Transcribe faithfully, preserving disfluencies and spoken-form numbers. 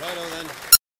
Righto then.